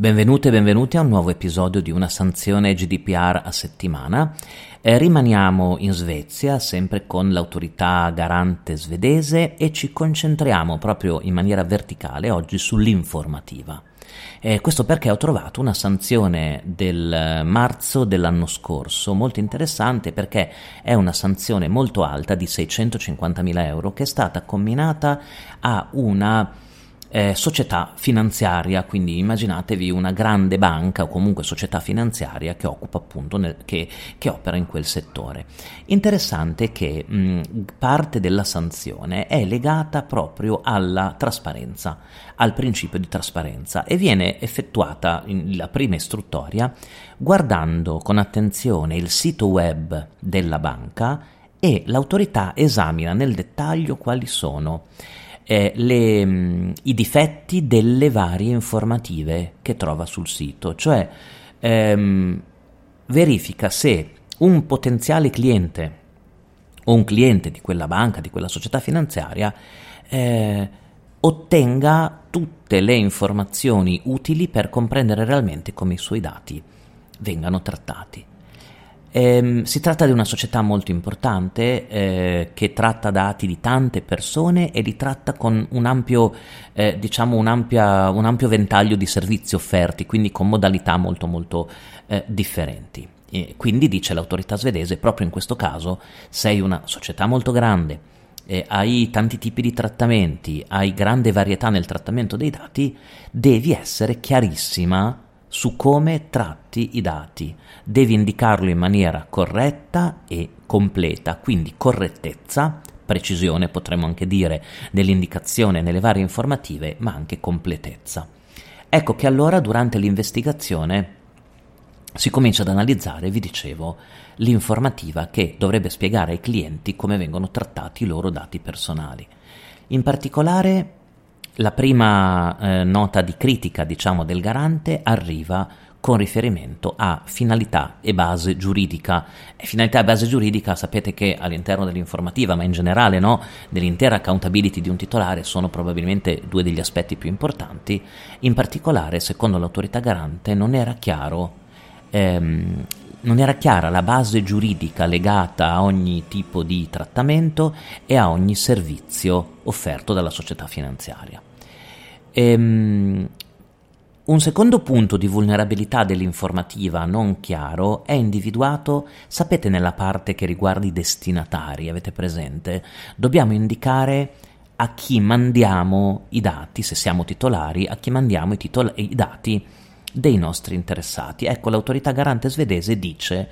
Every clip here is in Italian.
Benvenute e benvenuti a un nuovo episodio di una sanzione GDPR a settimana. Rimaniamo in Svezia sempre con l'autorità garante svedese e ci concentriamo proprio in maniera verticale oggi sull'informativa. Questo perché ho trovato una sanzione del marzo dell'anno scorso molto interessante, perché è una sanzione molto alta di 650.000 euro che è stata comminata a una società finanziaria. Quindi immaginatevi una grande banca o comunque società finanziaria che occupa appunto che opera in quel settore. Interessante che parte della sanzione è legata proprio alla trasparenza, al principio di trasparenza, e viene effettuata la prima istruttoria guardando con attenzione il sito web della banca, e l'autorità esamina nel dettaglio quali sono i difetti delle varie informative che trova sul sito, cioè verifica se un potenziale cliente o un cliente di quella banca, di quella società finanziaria, ottenga tutte le informazioni utili per comprendere realmente come i suoi dati vengano trattati. Si tratta di una società molto importante che tratta dati di tante persone e li tratta con un ampio ventaglio di servizi offerti, quindi con modalità molto molto differenti. E quindi dice l'autorità svedese, proprio in questo caso sei una società molto grande, hai tanti tipi di trattamenti, hai grande varietà nel trattamento dei dati, devi essere chiarissima su come tratti i dati, devi indicarlo in maniera corretta e completa, quindi correttezza, precisione potremmo anche dire dell'indicazione nelle varie informative, ma anche completezza. Ecco che allora durante l'investigazione si comincia ad analizzare, vi dicevo, l'informativa che dovrebbe spiegare ai clienti come vengono trattati i loro dati personali. In particolare la prima nota di critica, diciamo, del garante arriva con riferimento a finalità e base giuridica. Finalità e base giuridica, sapete che all'interno dell'informativa, ma in generale dell'intera accountability di un titolare, sono probabilmente due degli aspetti più importanti. In particolare, secondo l'autorità garante, non era chiara la base giuridica legata a ogni tipo di trattamento e a ogni servizio offerto dalla società finanziaria. Un secondo punto di vulnerabilità dell'informativa non chiaro è individuato, sapete, nella parte che riguarda i destinatari, avete presente? Dobbiamo indicare a chi mandiamo i dati, se siamo titolari, a chi mandiamo i dati dei nostri interessati. Ecco, l'autorità garante svedese dice: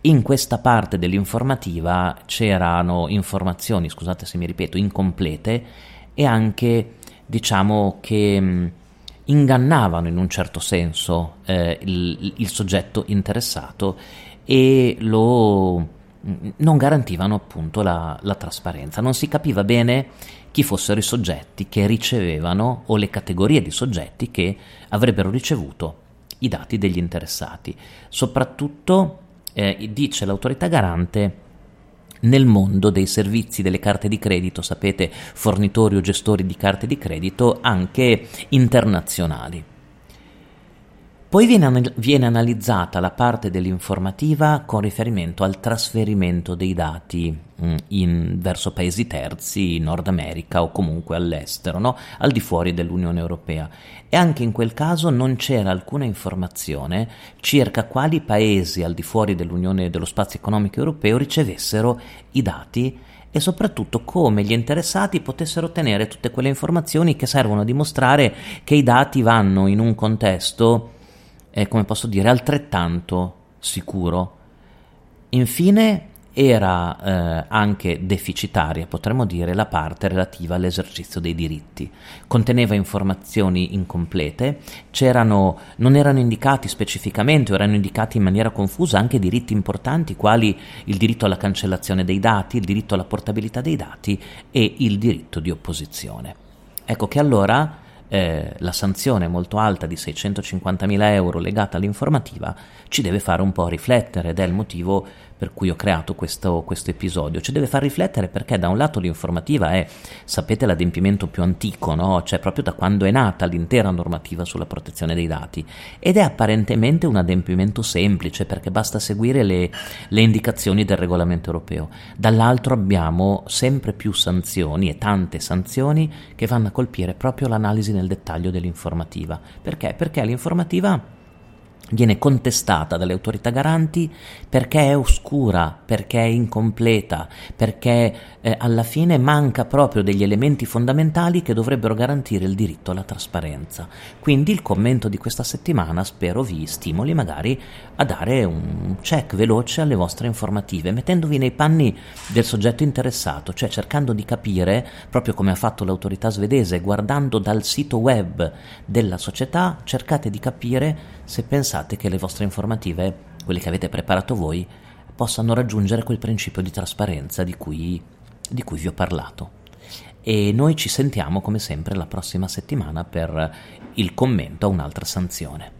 in questa parte dell'informativa c'erano informazioni, scusate se mi ripeto, incomplete e anche, diciamo, che ingannavano in un certo senso il soggetto interessato e non garantivano appunto la trasparenza. Non si capiva bene chi fossero i soggetti che ricevevano o le categorie di soggetti che avrebbero ricevuto i dati degli interessati. Soprattutto, dice l'autorità garante, nel mondo dei servizi delle carte di credito, sapete, fornitori o gestori di carte di credito anche internazionali. Poi viene analizzata la parte dell'informativa con riferimento al trasferimento dei dati verso paesi terzi, Nord America o comunque all'estero, al di fuori dell'Unione Europea. E anche in quel caso non c'era alcuna informazione circa quali paesi al di fuori dell'Unione dello Spazio Economico Europeo ricevessero i dati e soprattutto come gli interessati potessero ottenere tutte quelle informazioni che servono a dimostrare che i dati vanno in un contesto come posso dire, altrettanto sicuro. Infine era anche deficitaria, potremmo dire, la parte relativa all'esercizio dei diritti. Conteneva informazioni incomplete, non erano indicati specificamente, o erano indicati in maniera confusa anche diritti importanti quali il diritto alla cancellazione dei dati, il diritto alla portabilità dei dati e il diritto di opposizione. Ecco che allora la sanzione molto alta di 650.000 euro legata all'informativa ci deve fare un po' riflettere, ed è il motivo per cui ho creato questo episodio. Ci deve far riflettere, perché da un lato l'informativa è, sapete, l'adempimento più antico, no? Cioè proprio da quando è nata l'intera normativa sulla protezione dei dati, ed è apparentemente un adempimento semplice perché basta seguire le indicazioni del regolamento europeo. Dall'altro abbiamo sempre più sanzioni, e tante sanzioni, che vanno a colpire proprio l'analisi nel dettaglio dell'informativa. Perché? Perché l'informativa viene contestata dalle autorità garanti perché è oscura, perché è incompleta, perché alla fine manca proprio degli elementi fondamentali che dovrebbero garantire il diritto alla trasparenza. Quindi il commento di questa settimana spero vi stimoli magari a dare un check veloce alle vostre informative, mettendovi nei panni del soggetto interessato, cioè cercando di capire, proprio come ha fatto l'autorità svedese, guardando dal sito web della società, cercate di capire se pensate che le vostre informative, quelle che avete preparato voi, possano raggiungere quel principio di trasparenza di cui vi ho parlato. E noi ci sentiamo come sempre la prossima settimana per il commento a un'altra sanzione.